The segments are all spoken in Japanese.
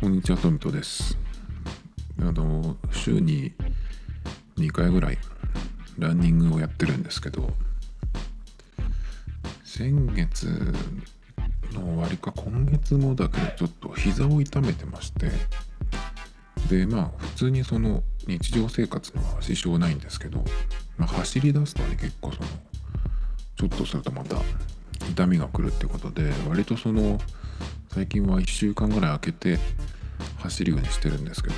こんにちは、トミトです。週に2回ぐらいランニングをやってるんですけど、先月の終わりか今月もだけどちょっと膝を痛めてまして、で普通にその日常生活のは支障ないんですけど、走り出すと結構ちょっとするとまた痛みが来るってことで、割と最近は1週間ぐらい空けて走るようにしてるんですけど、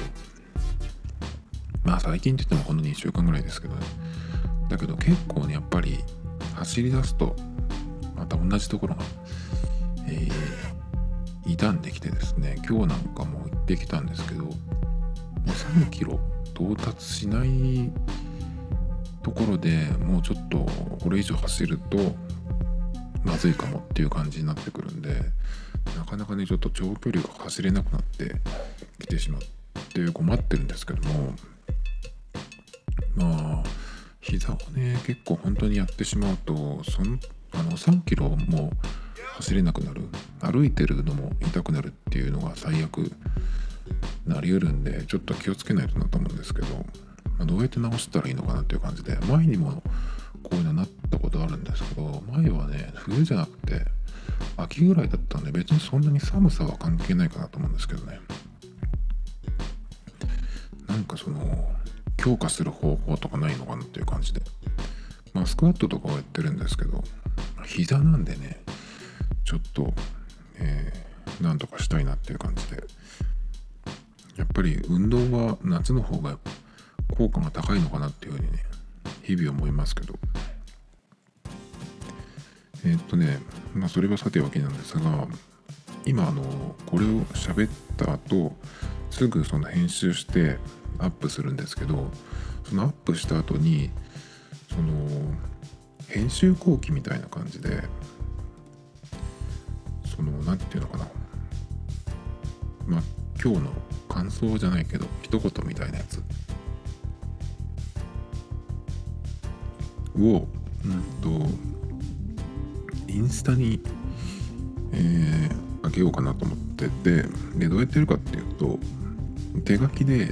最近って言ってもほんの2週間ぐらいですけどね。だけど結構やっぱり走り出すとまた同じところが、傷んできてですね、今日なんかも行ってきたんですけど、3キロ到達しないところでもうちょっとこれ以上走るとまずいかもっていう感じになってくるんで、なかなかちょっと長距離が走れなくなってきてしまって困ってるんですけども、膝を結構本当にやってしまうと3キロも走れなくなる、歩いてるのも痛くなるっていうのが最悪なりうるんで、ちょっと気をつけないとなと思うんですけど、どうやって直したらいいのかなっていう感じで、前にもこういうのになったことあるんですけど、前は冬じゃなくて秋ぐらいだったんで、別にそんなに寒さは関係ないかなと思うんですけどね。強化する方法とかないのかなっていう感じで、スクワットとかはやってるんですけど、膝なんでちょっと、なんとかしたいなっていう感じで、やっぱり運動は夏の方が効果が高いのかなっていうふうに日々思いますけど、それはさておきなんですが、今これを喋った後すぐ編集してアップするんですけど、そのアップした後に編集後期みたいな感じで、なんていうのかな、今日の感想じゃないけど一言みたいなやつをインスタに、上げようかなと思ってて、でどうやってるかっていうと、手書きで、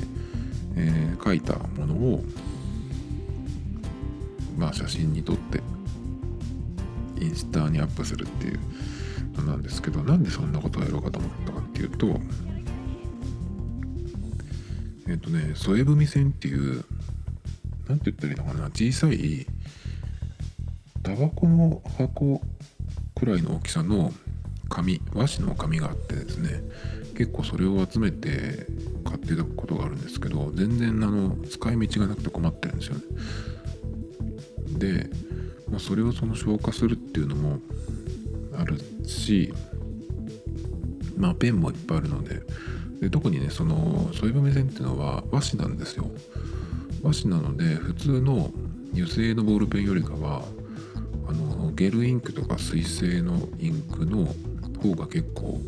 書いたものを写真に撮ってインスタにアップするっていうのなんですけど、なんでそんなことをやろうかと思ったかっていうと、添え踏線っていう、なんて言ったらいいのかな、小さいタバコの箱くらいの大きさの紙、和紙の紙があってですね、結構それを集めて買ってたことがあるんですけど、全然使い道がなくて困ってるんですよね。で、それを消化するっていうのもあるし、ペンもいっぱいあるので、特に添え踏線っていうのは和紙なんですよ。和紙なので普通の油性のボールペンよりかはゲルインクとか水性のインクの方が結構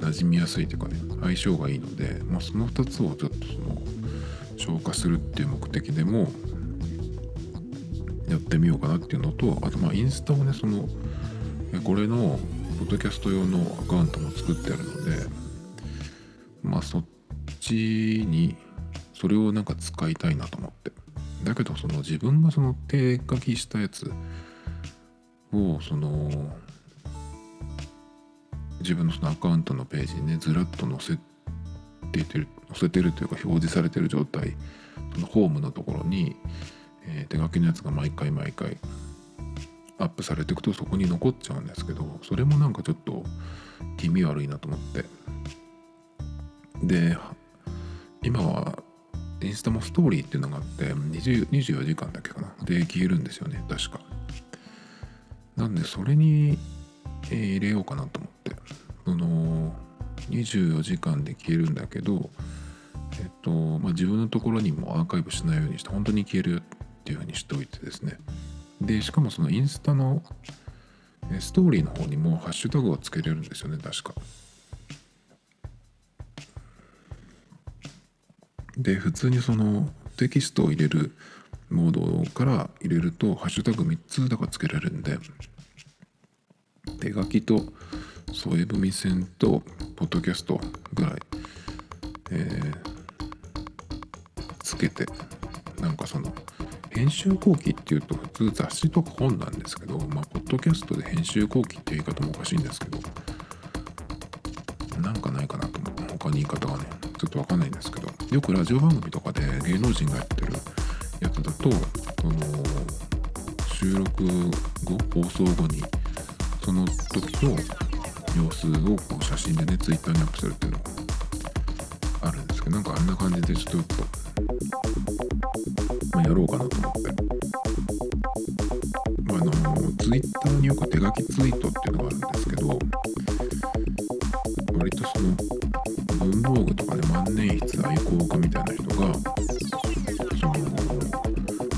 馴染みやすいというか相性がいいので、その2つをちょっと消化するっていう目的でもやってみようかなっていうのと、あとインスタをこれのポッドキャスト用のアカウントも作ってあるので、そっちにそれを使いたいなと思って、だけど自分が手書きしたやつを自分のアカウントのページにずらっと載せてるというか表示されてる状態、ホームのところに、手書きのやつが毎回アップされていくとそこに残っちゃうんですけど、それもちょっと気味悪いなと思って、で今はインスタもストーリーっていうのがあって、24時間だけかなで消えるんですよね、確か。なんでそれに入れようかなと思って、24時間で消えるんだけど、自分のところにもアーカイブしないようにして、本当に消えるっていうふうにしておいてですね。でしかもインスタのストーリーの方にもハッシュタグをつけれるんですよね、確か。で普通にテキストを入れるモードから入れるとハッシュタグ3つつけられるんで、手書きと添え踏線とポッドキャストぐらい、つけて、なんかその編集後期っていうと普通雑誌とか本なんですけど、まあポッドキャストで編集後期っていう言い方もおかしいんですけど、なんかないかなと思って、他に言い方がねちょっと分かんないんですけど、よくラジオ番組とかで芸能人がやってるやつだと、その収録後、放送後にその時の様子をこう写真でねツイッターにアップするっていうのがあるんですけど、なんかあんな感じでちょっとやろうかなと思って、ツイッターによく手書きツイートっていうのがあるんですけど、割とその文房具とかで万年筆愛好家みたいな人がその、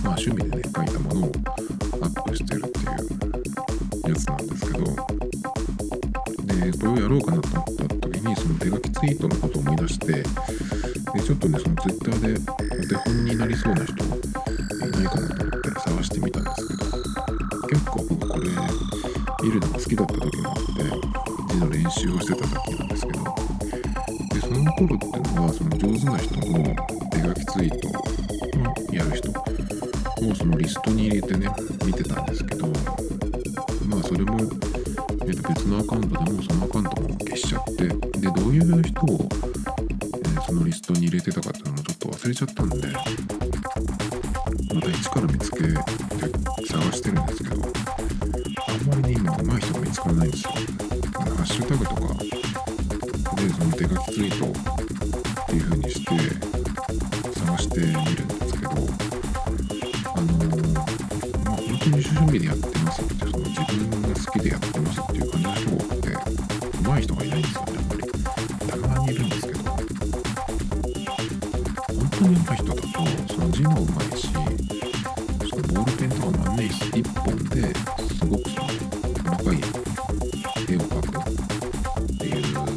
まあ、趣味でね書いたものをアップしてるっていうやつなんですけど、でこれをやろうかなと思った時にその手書きツイートのことを思い出して、でちょっとねそのツイッターでお手本になりそうな人いないかなと思って探してみたんですけど、結構僕これ見るのが好きだった時があって、字の練習をしてた時なんですけど、でその頃っていうのはその上手な人の手書きツイートをやる人をそのリストに入れてね見てたんですけど、まあそれも別のアカウントでもそのアカウントも消しちゃって、でどういう人をそのリストに入れてたかっていうのもちょっと忘れちゃったんで、また一から見つけて探してるんですけど、あんまり今上手い人が見つからないんですよ。ハッシュタグとかでその手書きツイートっていう風にして探してみるんですけど、まあ、本当に趣味でやってますって、その自分が好きでやってますっていう感じの人が多くて、上手い人がいないんですよね。やっぱりたまにいるんですけど、本当に上手い人だとその字も上手いし、ボールペンとか万年筆1本ですごく細かい絵を描くっていう、なんか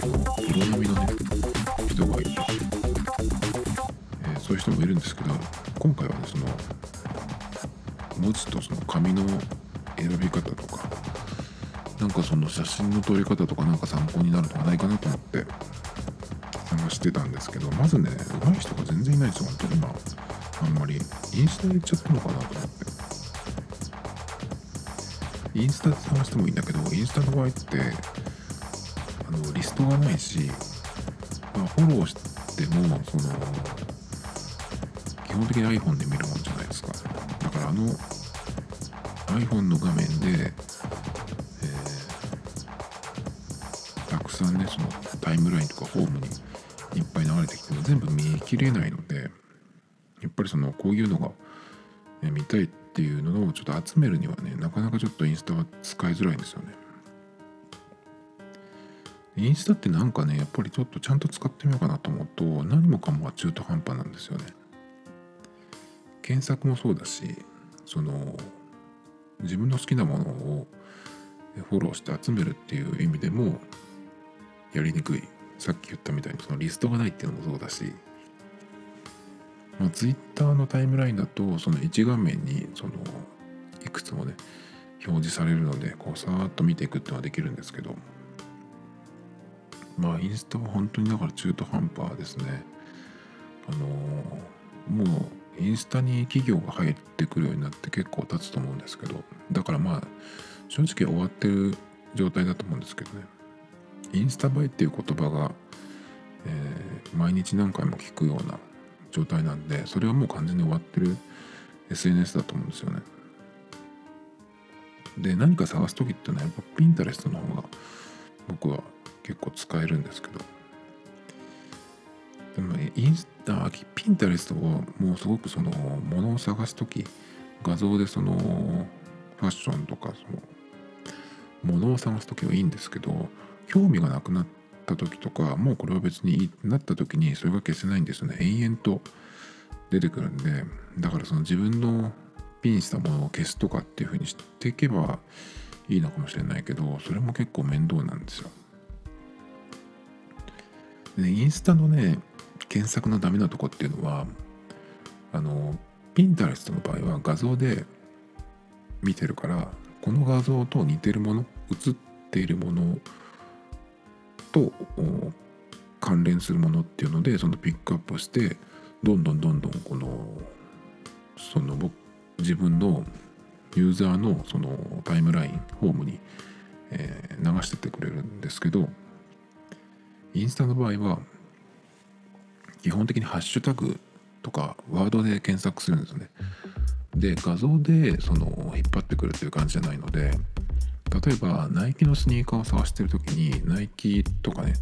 そのプロ並みのね人がいて、そういう人もいるんですけど、今回はねその文字とその紙の選び方とか、なんかその写真の撮り方とかなんか参考になるとかないかなと思って探してたんですけど、まずね上手い人が全然いないんですよ。本当に今あんまりインスタで行っちゃったのかなと思って、インスタで探してもいいんだけど、インスタの場合ってリストがないし、まあ、フォローしてもその基本的に iPhone で見るもんじゃないですか。だからiPhone の画面で、たくさんねそのタイムラインとかホームにいっぱい流れてきても全部見切れないので、やっぱりそのこういうのが見たいっていうのをちょっと集めるにはね、なかなかちょっとインスタは使いづらいんですよね。インスタってなんかね、やっぱりちょっとちゃんと使ってみようかなと思うと、何もかもが中途半端なんですよね。検索もそうだし、その自分の好きなものをフォローして集めるっていう意味でもやりにくい。さっき言ったみたいにそのリストがないっていうのもそうだし、まあ、ツイッターのタイムラインだとその1画面にそのいくつもね表示されるので、こうさーっと見ていくっていうのはできるんですけど、まあインスタは本当にだから中途半端ですね。もうインスタに企業が入ってくるようになって結構経つと思うんですけど、だからまあ正直終わってる状態だと思うんですけどね。インスタ映えっていう言葉が、毎日何回も聞くような状態なんで、それはもう完全に終わってる SNS だと思うんですよね。で何か探す時ってね、やっぱピンタレストの方が僕は結構使えるんですけど、でもピンタレストをもうすごくそのものを探す時、画像でそのファッションとかそのものを探す時はいいんですけど、興味がなくなって時とか、もうこれは別にいいってなった時にそれが消せないんですよね。延々と出てくるんで、だからその自分のピンしたものを消すとかっていう風にしていけばいいのかもしれないけど、それも結構面倒なんですよ。でインスタのね検索のダメなとこっていうのは、ピンタレストの場合は画像で見てるから、この画像と似てるもの、写っているものと関連するものっていうので、そのピックアップしてどんどんこの自分のユーザーのそのタイムラインホームに流してってくれるんですけど、インスタの場合は基本的にハッシュタグとかワードで検索するんですよね。で、画像でその引っ張ってくるという感じじゃないので、例えばナイキのスニーカーを探してるときにナイキとかね、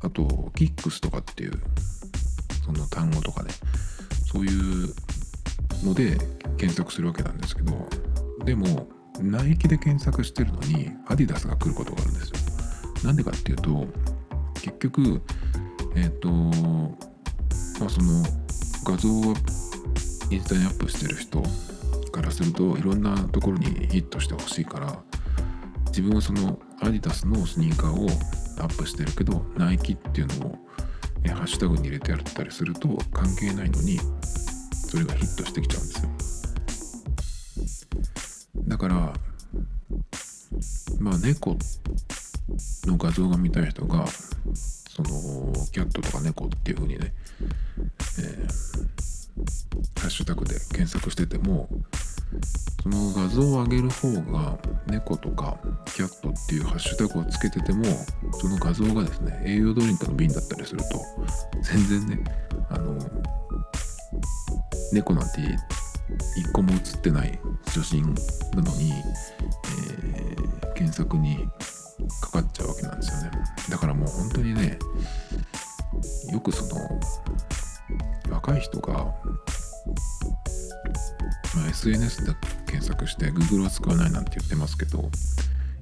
あとキックスとかっていうその単語とかね、そういうので検索するわけなんですけど、でもナイキで検索してるのにアディダスが来ることがあるんですよ。なんでかっていうと、結局その画像をインスタにアップしてる人からするといろんなところにヒットしてほしいから、自分はそのアディダスのスニーカーをアップしてるけどナイキっていうのをハッシュタグに入れてやったりすると関係ないのにそれがヒットしてきちゃうんですよ。だから猫の画像が見たい人がそのキャットとか猫っていう風にね、ハッシュタグで検索してても、その画像を上げる方が猫とかキャットっていうハッシュタグをつけてても、その画像がですね、栄養ドリンクの瓶だったりすると全然ね、猫なんて一個も写ってない写真なのに、検索にかかっちゃうわけなんですよね。だからもう本当にね、よくその若い人が、SNS で検索して Google は使わないなんて言ってますけど、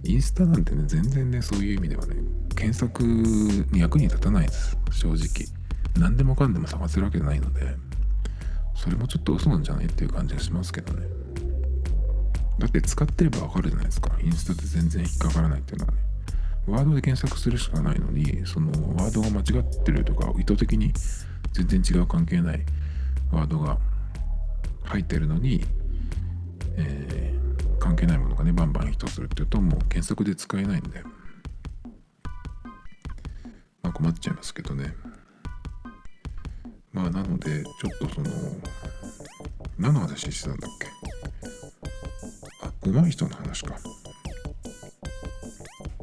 インスタなんてね、全然ね、そういう意味ではね、検索に役に立たないです、正直。何でもかんでも探せるわけじゃないので、それもちょっと嘘なんじゃないっていう感じがしますけどね。だって使ってればわかるじゃないですか、インスタって全然引っかからないっていうのはね。ワードで検索するしかないのに、そのワードが間違ってるとか、意図的に全然違う関係ないワードが入ってるのに、関係ないものがねバンバンヒットするっていうと、もう検索で使えないんで、困っちゃいますけどね。なのでちょっとその何の話してたんだっけ、上手い人の話か。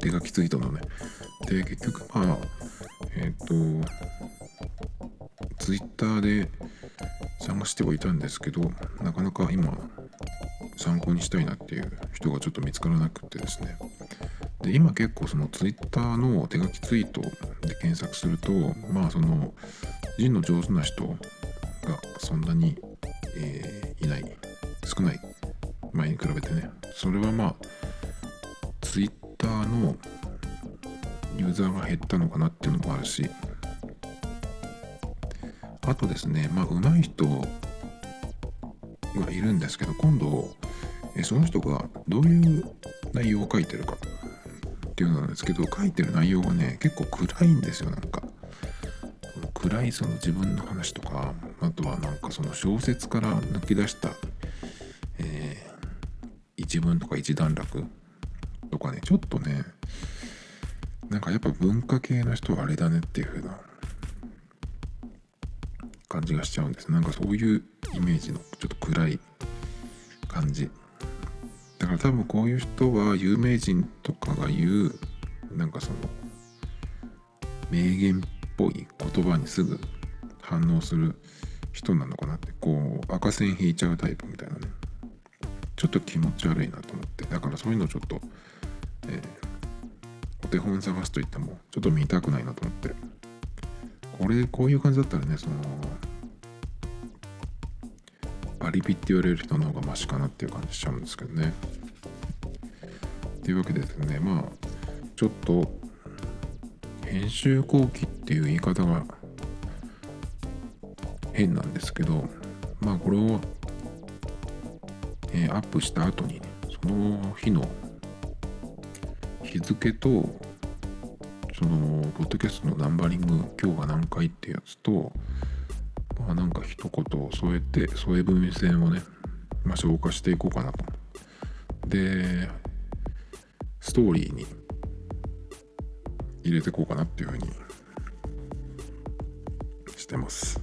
手書きツイートのね。で、結局ツイッターで探してはいたんですけど、なかなか今参考にしたいなっていう人がちょっと見つからなくてですね。で、今結構そのツイッターの手書きツイートで検索すると、その字の上手な人がそんなに、いない、少ない、前に比べてね。それはツイッターのユーザーが減ったのかなっていうのもあるし、あとですね、上手い人がいるんですけど、今度その人がどういう内容を書いてるかっていうのなんですけど、書いてる内容がね、結構暗いんですよ。なんか暗いその自分の話とか、あとはなんかその小説から抜き出した、一文とか一段落とかね、ちょっとね、なんかやっぱ文化系の人はあれだねっていう風な感じがしちゃうんです。なんかそういうイメージのちょっと暗い感じだから、多分こういう人は有名人とかが言うなんかその名言っぽい言葉にすぐ反応する人なのかなって、こう赤線引いちゃうタイプみたいなね、ちょっと気持ち悪いなと思って。だからそういうのちょっと、お手本探すといってもちょっと見たくないなと思って、こういう感じだったらね、そのバリピって言われる人の方がマシかなっていう感じしちゃうんですけどね。というわけでですね、ちょっと編集後期っていう言い方が変なんですけど、これをアップした後に、ね、その日の日付とそのポッドキャストのナンバリング、今日が何回ってやつと、なんか一言添えて、添え文線をね、消化していこうかなと。で、ストーリーに入れていこうかなっていうふうにしてます。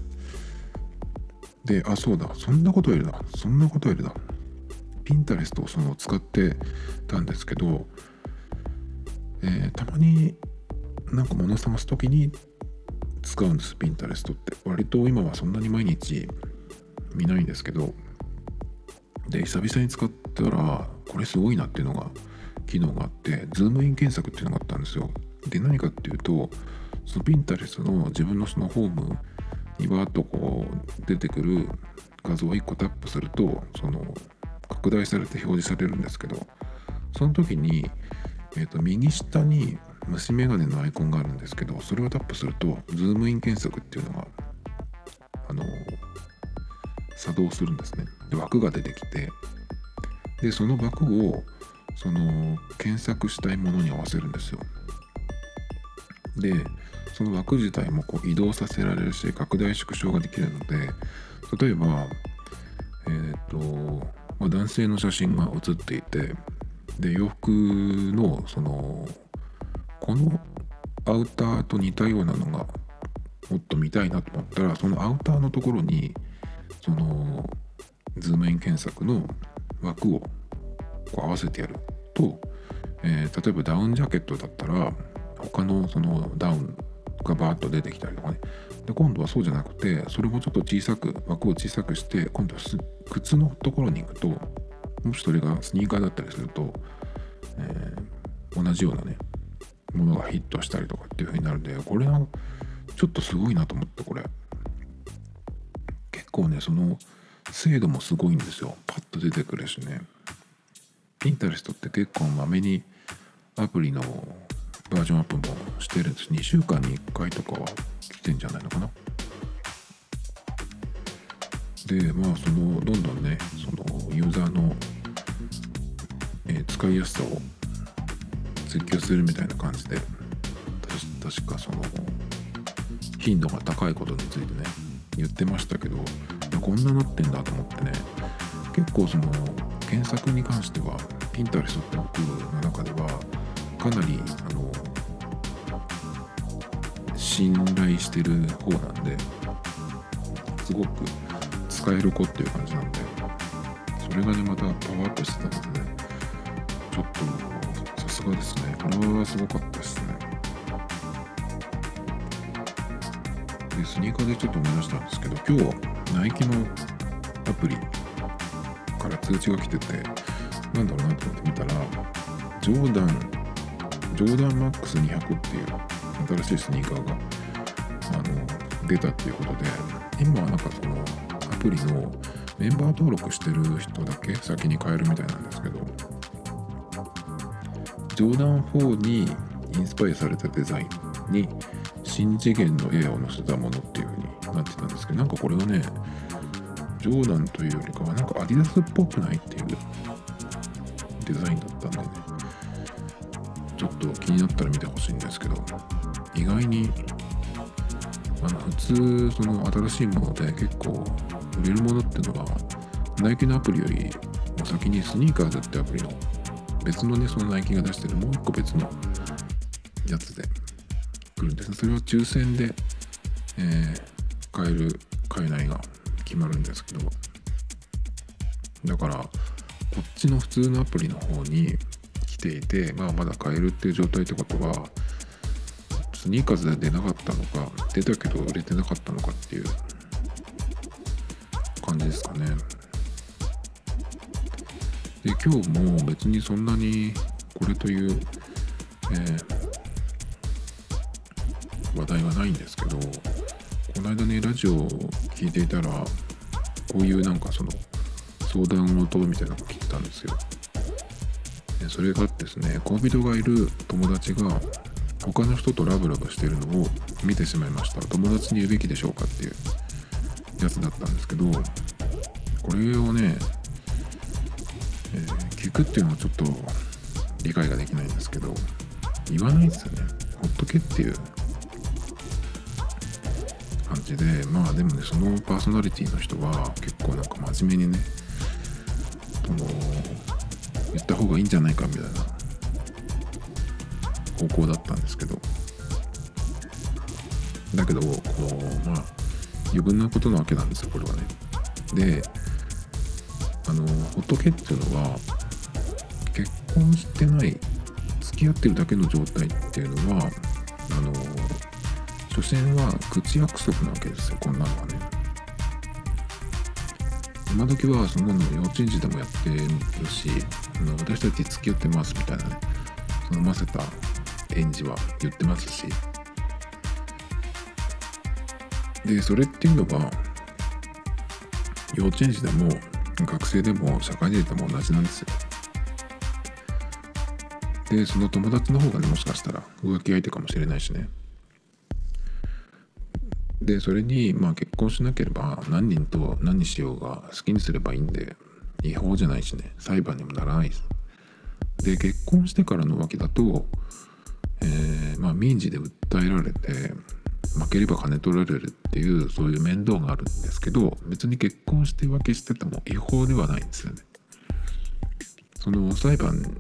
で、あ、そうだ、そんなことよりだ、ピンタレストを使ってたんですけど、たまになんか物を探すときに使うんです。ピンタレストって割と今はそんなに毎日見ないんですけど、で久々に使ったらこれすごいなっていうのが機能があって、ズームイン検索っていうのがあったんですよ。で、何かっていうと、そのピンタレストの自分のホームにバーッとこう出てくる画像を1個タップすると、拡大されて表示されるんですけど、その時に、右下に虫眼鏡のアイコンがあるんですけど、それをタップするとズームイン検索っていうのが作動するんですね。で、枠が出てきて、でその枠を検索したいものに合わせるんですよ。でその枠自体もこう移動させられるし、拡大縮小ができるので、例えば男性の写真が写っていて、で洋服のこのアウターと似たようなのがもっと見たいなと思ったら、そのアウターのところにズームイン検索の枠をこう合わせてやると、例えばダウンジャケットだったら他のダウンがバーッと出てきたりとかね。で今度はそうじゃなくて、それもちょっと小さく枠を小さくして、今度は靴のところに行くと、もしそれがスニーカーだったりすると、同じようなねものがヒットしたりとかっていう風になるんで、これはちょっとすごいなと思って、これ結構ね精度もすごいんですよ。パッと出てくるしね。Pinterestって結構まめにアプリのバージョンアップもしてるんです。2週間に1回とかは来てんじゃないのかな。で、まあどんどんねユーザーの、使いやすさを追求するみたいな感じで、確か頻度が高いことについてね言ってましたけど、こんななってんだと思ってね。結構検索に関してはピンタレストって僕の中ではかなり信頼してる方なんで、すごく使える子っていう感じなんで、それがねまたパワーアップしてたので、ね、ちょっとさすがですね。これはすごかったですね。でスニーカーでちょっと思い出したんですけど、今日ナイキのアプリから通知が来てて、なんだろうなと思って見たら、ジョーダンマックス200っていう新しいスニーカーが出たっていうことで、今はなんかアプリのメンバー登録してる人だけ先に買えるみたいなんですけど、ジョーダン4にインスパイアされたデザインに新次元の絵を載せたものっていう風になってたんですけど、なんかこれはねジョーダンというよりかはなんかアディダスっぽくないっていうデザインだったんでね、ちょっと気になったら見てほしいんですけど、意外に普通新しいもので結構売れるものっていうのはナイキのアプリよりも先にスニーカーズってアプリの別のねナイキが出してるもう一個別のやつで来るんですね。それは抽選で、買える買えないが決まるんですけど、だからこっちの普通のアプリの方に来ていて、まだ買えるっていう状態ってことは、スニーカーズで出なかったのか、出たけど売れてなかったのかっていう感じですかね。で今日も別にそんなにこれという、話題はないんですけど、この間ねラジオを聞いていたら、こういうなんか相談事みたいなのを聞いてたんですよ。でそれがですね、恋人がいる友達が他の人とラブラブしてるのを見てしまいました。友達に言うべきでしょうかっていうやつだったんですけど、これをね、聞くっていうのはちょっと理解ができないんですけど、言わないですよね。ほっとけっていう感じで、でもねパーソナリティの人は結構なんか真面目にね言った方がいいんじゃないかみたいな方向だったんですけど、だけどこう、まあ、余分なことなわけなんですよ、これはね。で、仏っていうのは結婚してない付き合ってるだけの状態っていうのは所詮は口約束なわけですよ、こんなのはね。今時はそんなの幼稚園児でもやってるし、私たち付き合ってますみたいなね、そのませた演じは言ってますし、でそれっていうのが幼稚園児でも学生でも社会人でも同じなんですよ。でその友達の方がね、もしかしたら浮気相手かもしれないしね。でそれに、まあ、結婚しなければ何人と何しようが好きにすればいいんで、違法じゃないしね、裁判にもならないです。で結婚してからの浮気だと、まあ、民事で訴えられて負ければ金取られるっていう、そういう面倒があるんですけど、別に結婚して浮気してても違法ではないんですよね。その裁判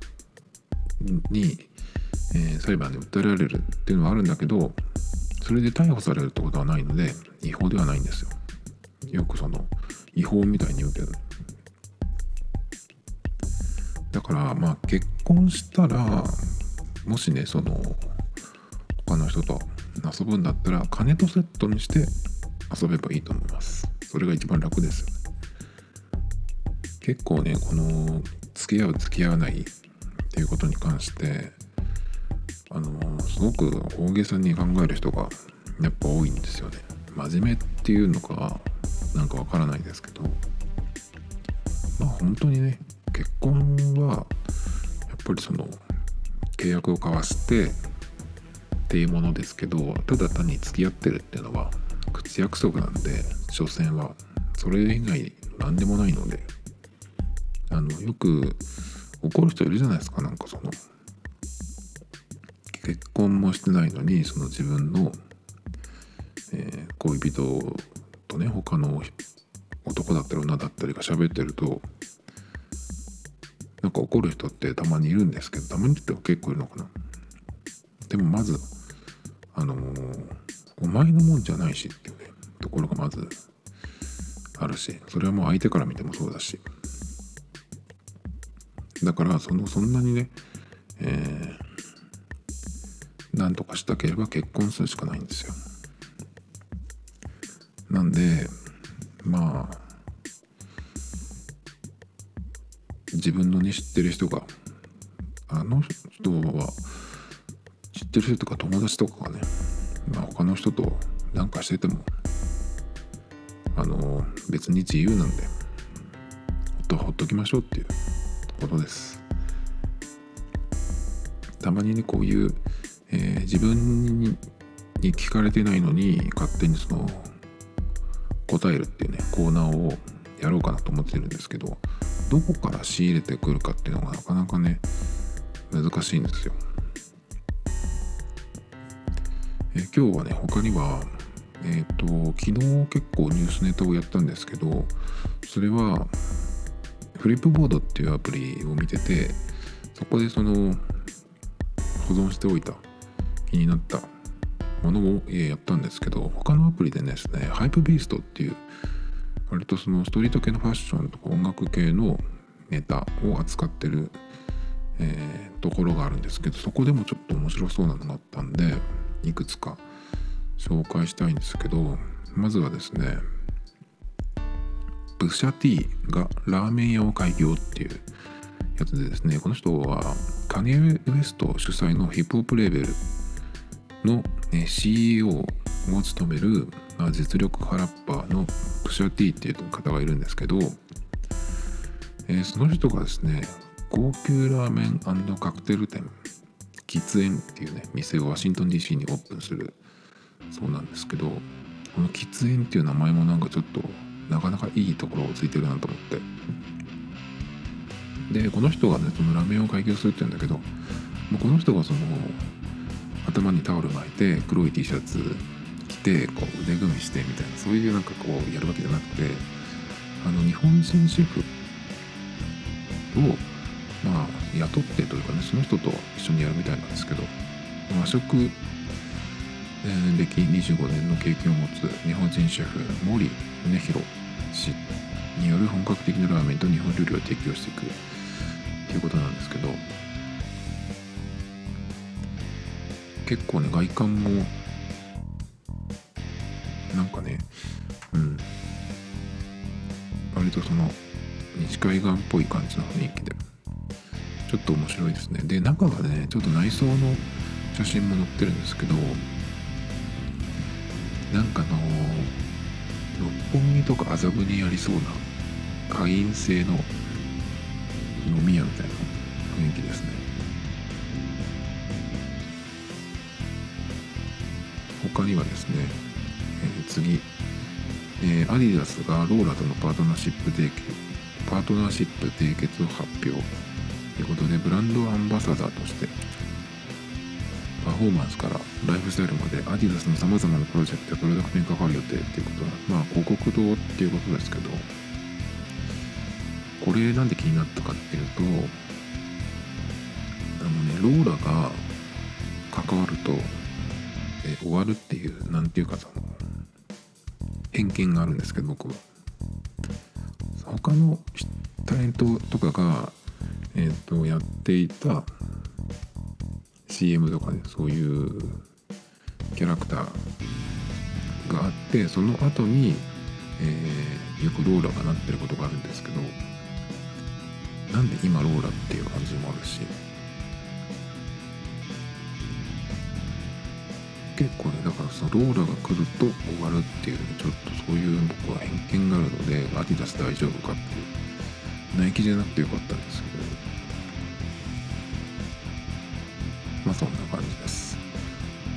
に、裁判で訴えられるっていうのはあるんだけど、それで逮捕されるってことはないので違法ではないんですよ。よくその違法みたいに言うけど、だからまあ結婚したら、もしねその他の人と遊ぶんだったら金とセットにして遊べばいいと思います。それが一番楽ですよね。結構ね、この付き合う付き合わないっていうことに関してすごく大げさに考える人がやっぱ多いんですよね。真面目っていうのかなんかわからないですけど、まあ本当にね、結婚はやっぱりその契約を交わしてっていうものですけど、ただ単に付き合ってるっていうのは口約束なんで、所詮はそれ以外何でもないので、よく怒る人いるじゃないですか。なんかその結婚もしてないのに、その自分の、恋人とね、他の男だったり女だったりが喋ってると、なんか怒る人ってたまにいるんですけど、たまにって結構いるのかな。でもまずお前のもんじゃないしっていう、ね、ところがまずあるし、それはもう相手から見てもそうだし、だからそんなにね、なんとかしたければ結婚するしかないんですよ。なんでまあ自分のね、知ってる人が、あの人は知ってる人とか友達とかがね、まあ、他の人となんかしてても別に自由なんでほっときましょうっていうことです。たまにねこういう自分に聞かれてないのに勝手にその答えるっていうね、コーナーをやろうかなと思ってるんですけど、どこから仕入れてくるかっていうのがなかなかね難しいんですよ。今日はね、他には昨日結構ニュースネタをやったんですけど、それはフリップボードっていうアプリを見てて、そこでその保存しておいた気になったものをやったんですけど、他のアプリでですね、ハイプビーストっていう割とそのストリート系のファッションとか音楽系のネタを扱ってる、ところがあるんですけど、そこでもちょっと面白そうなのがあったんでいくつか紹介したいんですけど、まずはですね、ブシャティがラーメン屋を開業っていうやつでですね、この人はカニエ・ウェスト主催のヒップホップレーベルの CEO を務める実力派ラッパーのプシャティっていう方がいるんですけど、その人がですね、高級ラーメン&カクテル店喫煙っていうね店をワシントン DC にオープンするそうなんですけど、この喫煙っていう名前もなんかちょっとなかなかいいところをついてるなと思って、でこの人がねそのラーメンを開業するって言うんだけど、もうこの人がその頭にタオル巻いて黒い T シャツ着てこう腕組みしてみたいな、そういうなんかこうやるわけじゃなくて、日本人シェフをまあ雇ってというかね、その人と一緒にやるみたいなんですけど、和食歴25年の経験を持つ日本人シェフ森宗弘氏による本格的なラーメンと日本料理を提供していくということなんですけど、結構ね外観もなんかね、うん、割とその西海岸っぽい感じの雰囲気でちょっと面白いですね。で中がねちょっと内装の写真も載ってるんですけど、なんか六本木とか麻布にありそうな会員制の飲み屋みたいな雰囲気ですね。他にはですね、次、アディダスがローラとのパートナーシップ締結を発表ということで、ブランドアンバサダーとしてパフォーマンスからライフスタイルまでアディダスのさまざまなプロジェクトやプロダクトに関わる予定ということは、まあ広告塔っていうことですけど、これなんで気になったかっていうと、ローラが関わると終わるっていうなんていうかその偏見があるんですけど、僕は他のタレントとかがやっていた CM とかでそういうキャラクターがあって、その後によくローラがなってることがあるんですけど、なんで今ローラっていう感じもあるし、結構ねだからそのローラが来ると終わるっていう、ちょっとそういう僕は偏見があるのでアディダス大丈夫かっていう、ナイキじゃなくてよかったんですけど、まあそんな感じです。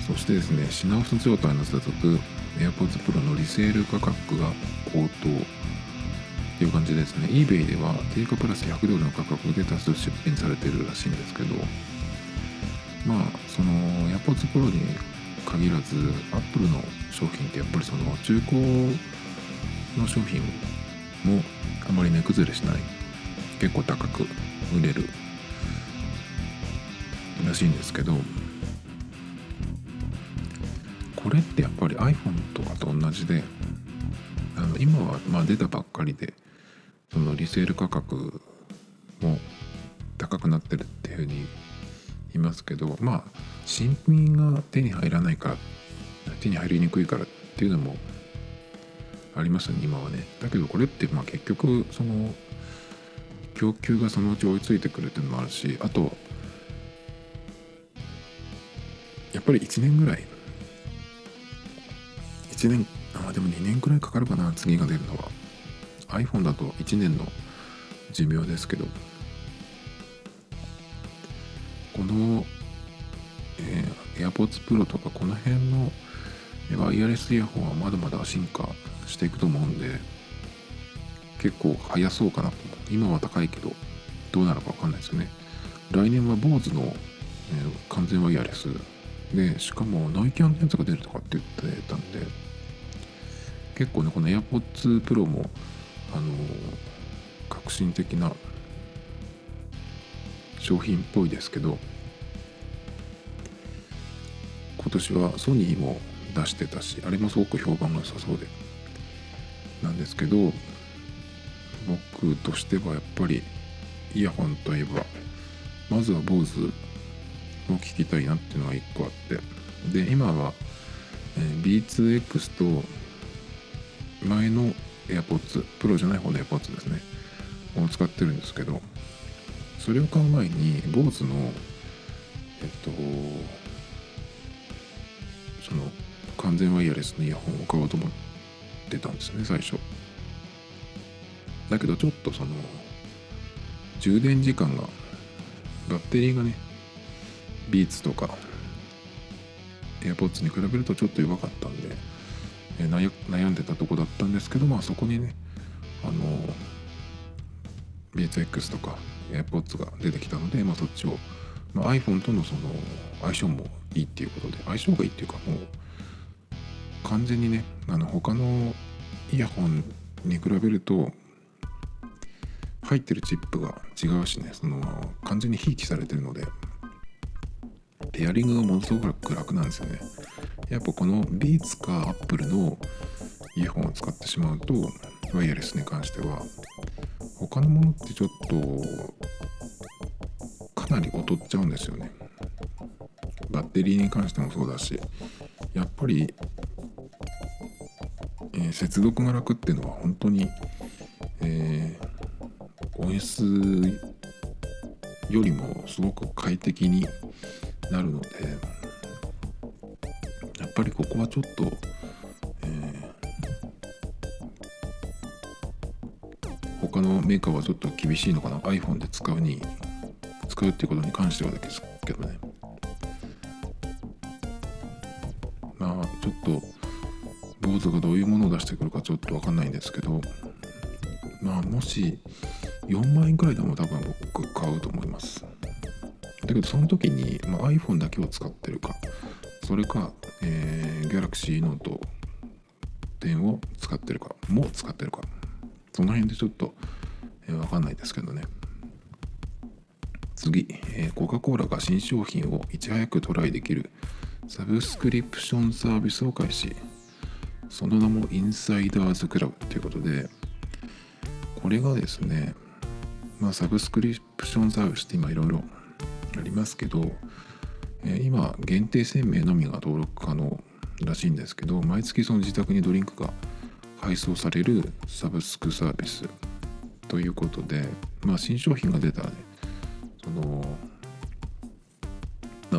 そしてですね、品薄状態の続く AirPods Pro のリセール価格が高騰という感じですね。 eBay では定価プラス$100の価格で多数出品されているらしいんですけど、まあその AirPods Pro に限らず Apple の商品ってやっぱりその中古の商品もあまり値崩れしない、結構高く売れるらしいんですけど、これってやっぱり iPhone とかと同じで、今はまあ出たばっかりでそのリセール価格も高くなってるっていうふうに言いますけど、まあ新品が手に入りにくいからっていうのもありますね今はね。だけどこれってまあ結局その供給がそのうち追いついてくるっていうのもあるし、あとやっぱり1年ぐらいでも2年くらいかかるかな、次が出るのは。 iPhone だと1年の寿命ですけど、この、AirPods Pro とかこの辺のワイヤレスイヤホンはまだまだ進化していくと思うんで、結構早そうかなと思う。今は高いけどどうなるか分かんないですよね。来年はBoseの、完全ワイヤレスで、しかもノイキャンのやつが出るとかって言ってたんで、結構ねこの AirPods Pro も革新的な商品っぽいですけど、今年はソニーも出してたし、あれもすごく評判が良さそうでなんですけど、僕としてはやっぱりイヤホンといえばまずはBoseを聞きたいなっていうのが1個あって、で今は B2X と前の AirPods Pro じゃない方の AirPods ですねを使ってるんですけど、それを買う前に Bose のその完全ワイヤレスのイヤホンを買おうと思ってたんですね最初。だけどちょっとその充電時間が、バッテリーがねビーツとか AirPods に比べるとちょっと弱かったんで悩んでたとこだったんですけど、まあそこにねBeats X とか AirPods が出てきたので、まあそっちを、まあ、iPhone とのその相性もいいっていうことで、相性がいいっていうかもう完全にね他のイヤホンに比べると入ってるチップが違うしね、その完全にひいきされてるのでペアリングがものすごく楽なんですよね。やっぱこのビーツかアップルのイヤホンを使ってしまうと、ワイヤレスに関しては他のものってちょっとかなり劣っちゃうんですよね。バッテリーに関してもそうだし、やっぱり、接続が楽っていうのは本当に、OS よりもすごく快適になるので、やっぱりここはちょっと、他のメーカーはちょっと厳しいのかな。 iPhone で使うっていうことに関してはだけですけどね。まあちょっとBOSEがどういうものを出してくるかちょっと分かんないんですけど、まあもし4万円くらいでも多分僕買うと思います。だけどその時に、iPhone だけを使ってるか、それか、Galaxy Note 10を使ってるかも使ってるか、その辺でちょっと、分かんないですけどね。次、コカ・コーラが新商品をいち早くトライできるサブスクリプションサービスを開始、その名もインサイダーズクラブということで、これがですね、サブスクリプションサービスって今いろいろありますけど、今限定1000名のみが登録可能らしいんですけど、毎月その自宅にドリンクが配送されるサブスクサービスということで、新商品が出たらね、その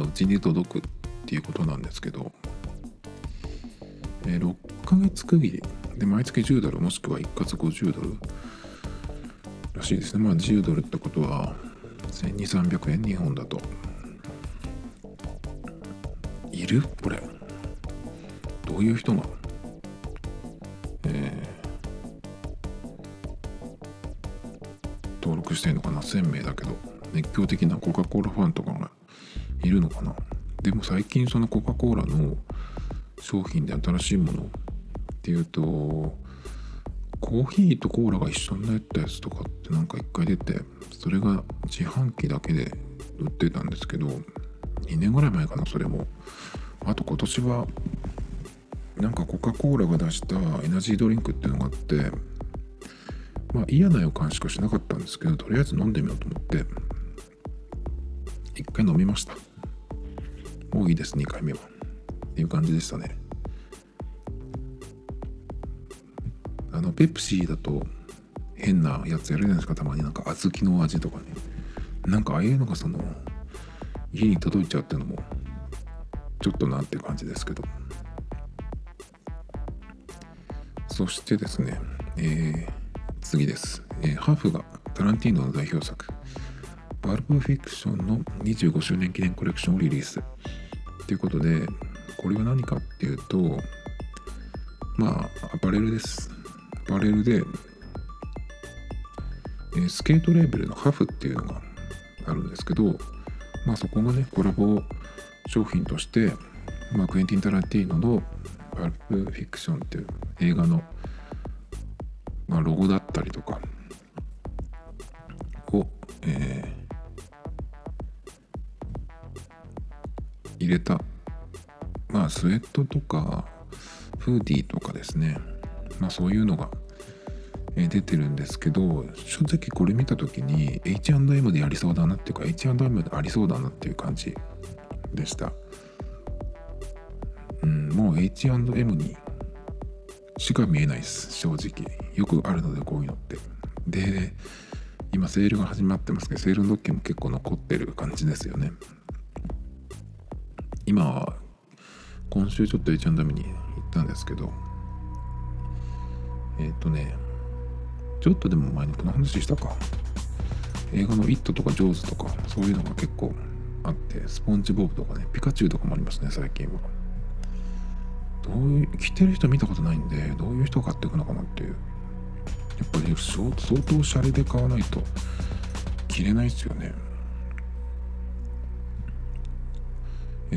うちに届くっていうことなんですけど、6ヶ月区切りで毎月$10もしくは一括$50らしいですね。$10ってことは1200〜1300円、日本だといる？これどういう人が、登録してんのかな。1000名だけど熱狂的なコカ・コーラファンとかがいるのかな。でも最近そのコカ・コーラの商品で新しいものっていうと、コーヒーとコーラが一緒になったやつとかってなんか一回出て、それが自販機だけで売ってたんですけど、2年ぐらい前かな、それも。あと今年はなんかコカ・コーラが出したエナジードリンクっていうのがあって、嫌な予感しかしなかったんですけど、とりあえず飲んでみようと思って一回飲みました。もういいです、2回目はっていう感じでしたね。ペプシーだと変なやつやるじゃないですか、たまになんか小豆の味とかね。なんかああいうのがその家に届いちゃうっていうのもちょっとなっていう感じですけど。そしてですね、次です、ハーフがタランティーノの代表作パルプフィクションの25周年記念コレクションをリリースということで、これは何かっていうと、アパレルです。アパレルで、スケートレーベルのハフっていうのがあるんですけど、そこがねコラボ商品として、クエンティン・タランティーノのパルプフィクションっていう映画の、ロゴだったりとかを、入れた、スウェットとかフーディーとかですね、そういうのが出てるんですけど、正直これ見た時に H&M でやりそうだなっていうか H&M でありそうだなっていう感じでした。もう H&M にしか見えないです、正直。よくあるのでこういうのって。で今セールが始まってますけど、セールの時も結構残ってる感じですよね。今週ちょっとH&Mに行ったんですけど、ちょっとでも前にこの話したか、映画のイットとかジョーズとかそういうのが結構あって、スポンジボブとかね、ピカチュウとかもありますね、最近は。着てる人見たことないんで、どういう人が買っていくのかなっていう。やっぱり相当シャレで買わないと着れないですよね。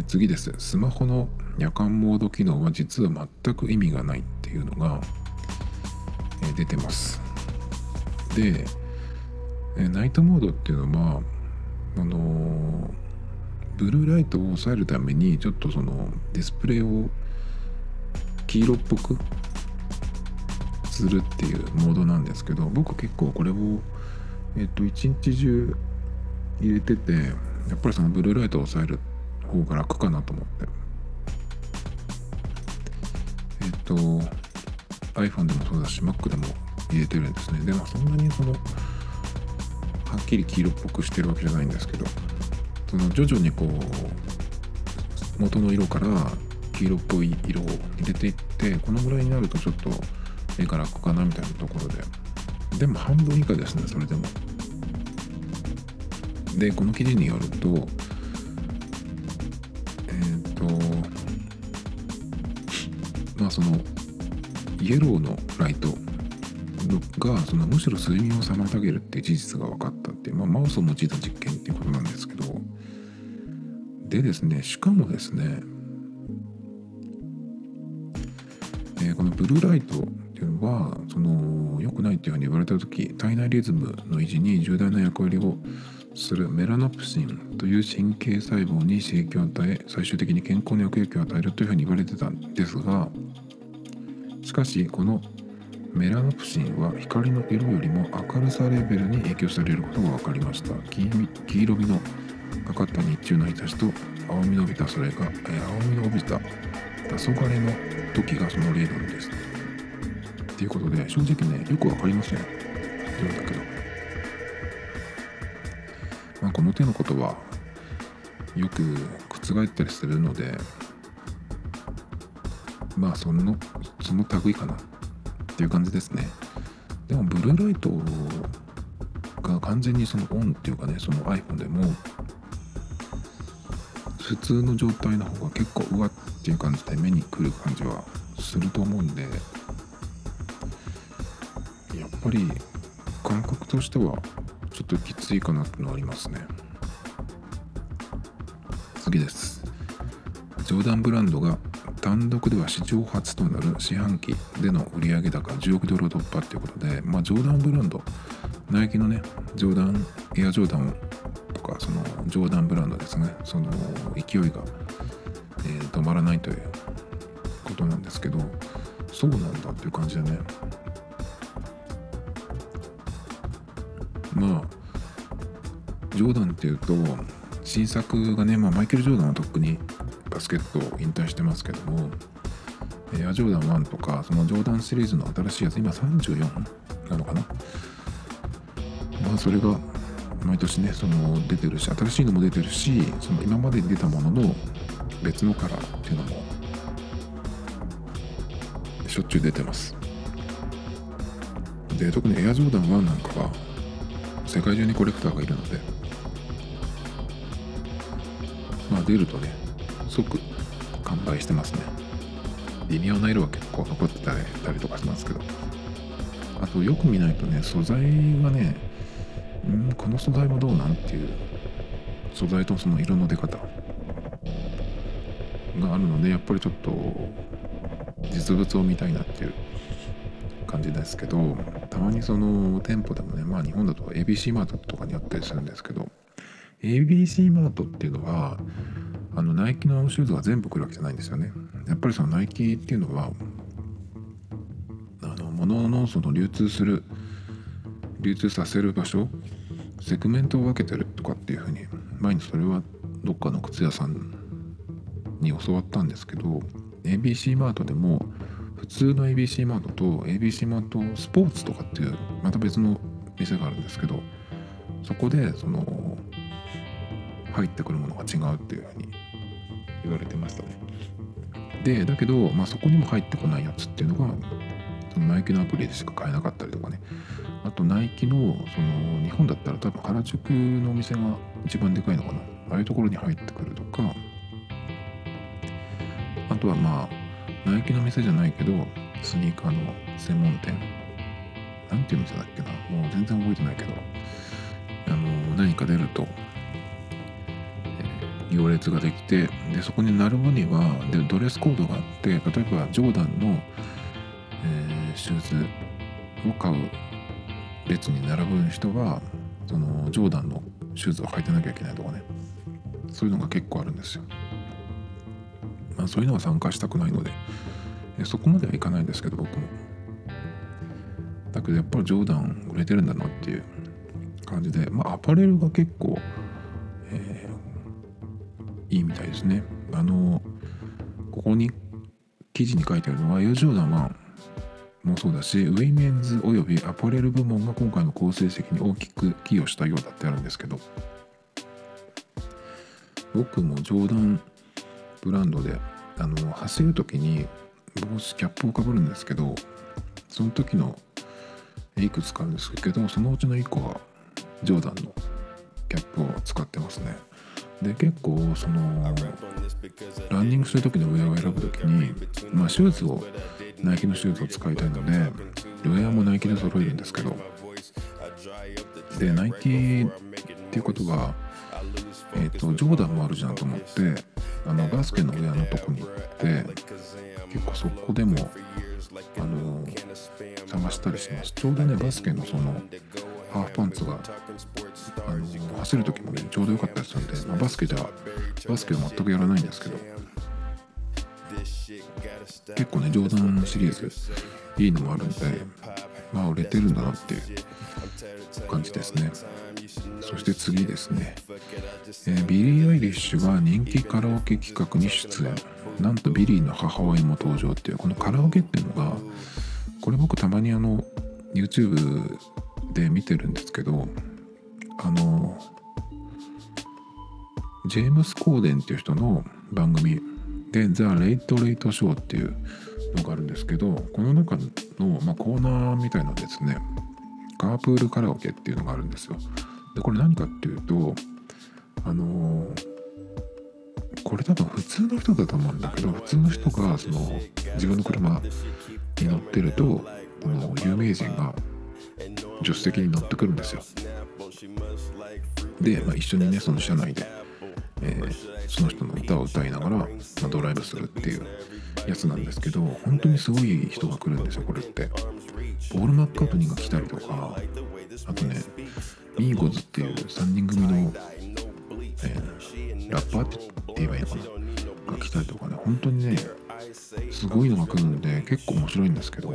次です。スマホの夜間モード機能は実は全く意味がないっていうのが出てます。でナイトモードっていうのは、ブルーライトを抑えるためにちょっとそのディスプレイを黄色っぽくするっていうモードなんですけど、僕結構これを一日中入れてて、やっぱりそのブルーライトを抑える方が楽かなと思って、iPhone でもそうだし Mac でも入れてるんですね。でもそんなにそのはっきり黄色っぽくしてるわけじゃないんですけど、その徐々にこう元の色から黄色っぽい色を入れていって、このぐらいになるとちょっと絵が楽かなみたいなところで、でも半分以下ですね、それでも。でこの記事によるとそのイエローのライトがそのむしろ睡眠を妨げるっていう事実が分かったっていう、マウスを用いた実験っていうことなんですけど、でですね、しかもですね、このブルーライトっていうのはその良くないっていうふうに言われた時、体内リズムの維持に重大な役割をするメラノプシンという神経細胞に刺激を与え、最終的に健康に悪影響を与えるというふうに言われてたんですが、しかしこのメラノプシンは光の色よりも明るさレベルに影響されることが分かりました。黄色みのかかった日中の日差しと青みの帯びた黄昏の時がその例なんですっていうことで、正直ねよく分かりませんようだけど、この手のことはよく覆ったりするので、その類かなっていう感じですね。でもブルーライトが完全にそのオンっていうかね、その iPhone でも普通の状態の方が結構うわっていう感じで目にくる感じはすると思うんで、やっぱり感覚としてはちょっときついかなってのありますね。次です。ジョーダンブランドが単独では史上初となる四半期での売上高10億ドルを突破ということで、ジョーダンブランド、ナイキのねジョーダンエアジョーダンとか、そのジョーダンブランドですね、その勢いが、止まらないということなんですけど、そうなんだっていう感じでね、ジョーダンっていうと新作がね、マイケル・ジョーダンはとっくにバスケットを引退してますけども、エアジョーダン1とかそのジョーダンシリーズの新しいやつ、今34なのかな、それが毎年ねその出てるし、新しいのも出てるし、その今まで出たものの別のカラーっていうのもしょっちゅう出てます。で特にエアジョーダン1なんかは世界中にコレクターがいるので、出るとね即完売してますね。微妙な色は結構残ってたりとかしますけど、あとよく見ないとね、素材がね、この素材はどうなんっていう素材とその色の出方があるので、やっぱりちょっと実物を見たいなっていう感じですけど、たまにその店舗でもね、日本だと ABC マートとかにあったりするんですけど、 ABC マートっていうのはナイキのシューズが全部来るわけじゃないんですよね。やっぱりそのナイキっていうのは物のその流通させる場所、セグメントを分けてるとかっていうふうに、前にそれはどっかの靴屋さんに教わったんですけど、 ABC マートでも普通の ABC マートと ABC マートスポーツとかっていうまた別の店があるんですけど、そこでその入ってくるものが違うっていうふうに言われてましたね。でだけど、そこにも入ってこないやつっていうのがそのナイキのアプリでしか買えなかったりとかね、あとナイキのその日本だったら多分原宿のお店が一番でかいのかな、ああいうところに入ってくるとか、あとはナイキの店じゃないけどスニーカーの専門店、なんていう店だっけな、もう全然覚えてないけど、何か出ると行列ができて、でそこに並ぶにはでドレスコードがあって、例えばジョーダンの、シューズを買う列に並ぶ人はそのジョーダンのシューズを履いてなきゃいけないとかね、そういうのが結構あるんですよ。まあそういうのは参加したくないのでそこまではいかないんですけど、僕もだけどやっぱりジョーダン売れてるんだなっていう感じで、まあアパレルが結構、いいみたいですね。ここに記事に書いてあるのはエアジョーダン1もそうだし、ウィメンズおよびアパレル部門が今回の好成績に大きく寄与したようだってあるんですけど、僕もジョーダンブランドで走る時に帽子キャップをかぶるんですけど、その時のいくつかあるんですけど、そのうちの1個はジョーダンのキャップを使ってますね。で結構そのランニングする時のウェアを選ぶ時に、まあシューズをナイキのシューズを使いたいのでウェアもナイキで揃えるんですけど、でナイキっていうことはジョーダンもあるじゃんと思って、バスケのウェアのとこに行って結構そこでも探したりします。ちょうどねバスケのそのハーフパンツが走る時もねちょうど良かったりするんで、まあ、バスケは全くやらないんですけど、結構ねジョーダンシリーズいいのもあるんで、まあ売れてるんだなっていう感じですね。そして次ですね、ビリー・アイリッシュが人気カラオケ企画に出演、なんとビリーの母親も登場っていう、このカラオケっていうのが、これ僕たまにYouTube で見てるんですけど、ジェームス・コーデンっていう人の番組でザ・レイト・レイト・ショーっていうのがあるんですけど、この中の、まあ、コーナーみたいなですね、カープールカラオケっていうのがあるんですよ。でこれ何かっていうと、これ多分普通の人だと思うんだけど、普通の人がその自分の車に乗ってると、この有名人が助手席に乗ってくるんですよ。で、まあ、一緒にねその車内で、その人の歌を歌いながら、まあ、ドライブするっていうやつなんですけど、本当にすごい人が来るんですよ。これってポール・マッカートニーが来たりとか、あとねミーゴズっていう3人組の、ラッパーって言えばいいのかなが来たりとかね、本当にねすごいのが来るんで結構面白いんですけど、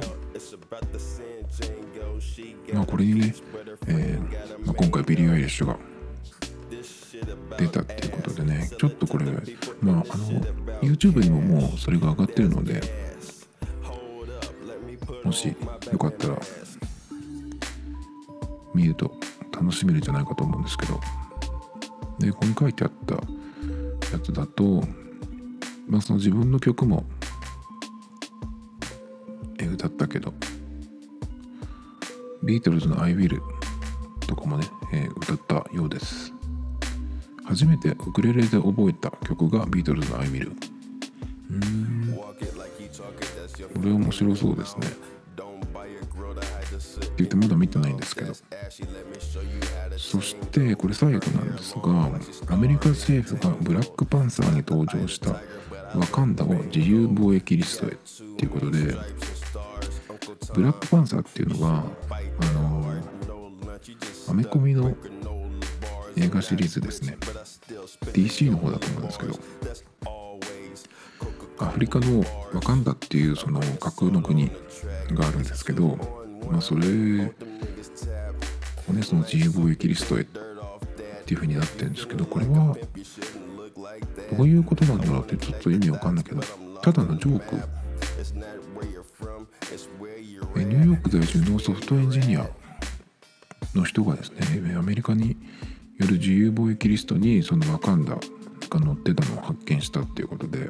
まあこれにね、まあ、今回ビリー・アイリッシュが出たっていうことでね、ちょっとこれ、まあ、YouTube にももうそれが上がってるので、もしよかったら見ると楽しめるんじゃないかと思うんですけど、でここに書いてあったやつだと、まあ、その自分の曲も歌ったけど、ビートルズの I Will とかもね、歌ったようです。初めてウクレレで覚えた曲がビートルズの I Will。 これ面白そうですねって言ってまだ見てないんですけど、そしてこれ最後なんですが、アメリカ政府がブラックパンサーに登場したワカンダを自由貿易リストへっていうことで、ブラックパンサーっていうのはアメコミの映画シリーズですね。 DC の方だと思うんですけど、アフリカのワカンダっていうその架空の国があるんですけど、まあ、それをねその自由貿易リストへっていう風になってるんですけど、これはどういうことなんだろうってちょっと意味わかんないけど、ただのジョーク。ニューヨーク在住のソフトエンジニアの人がですね、アメリカによる自由貿易リストにそのワカンダが載ってたのを発見したっていうことで、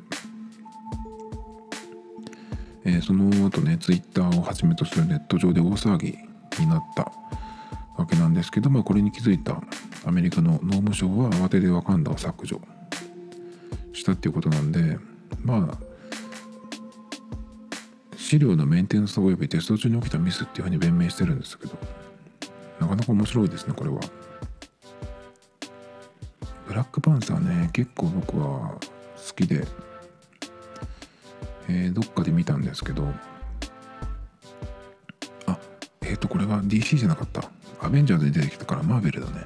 その後ねツイッターをはじめとするネット上で大騒ぎになったわけなんですけど、まあ、これに気づいたアメリカの農務省は慌ててワカンダを削除したっていうことなんで、まあ資料のメンテナンスおよびテスト中に起きたミスっていうふうに弁明してるんですけど、なかなか面白いですね。これはブラックパンサーね結構僕は好きで、どっかで見たんですけど、あ、これは DC じゃなかった、アベンジャーズに出てきたからマーベルだね。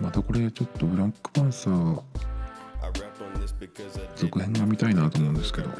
またこれちょっとブラックパンサー続編が見たいなと思うんですけど、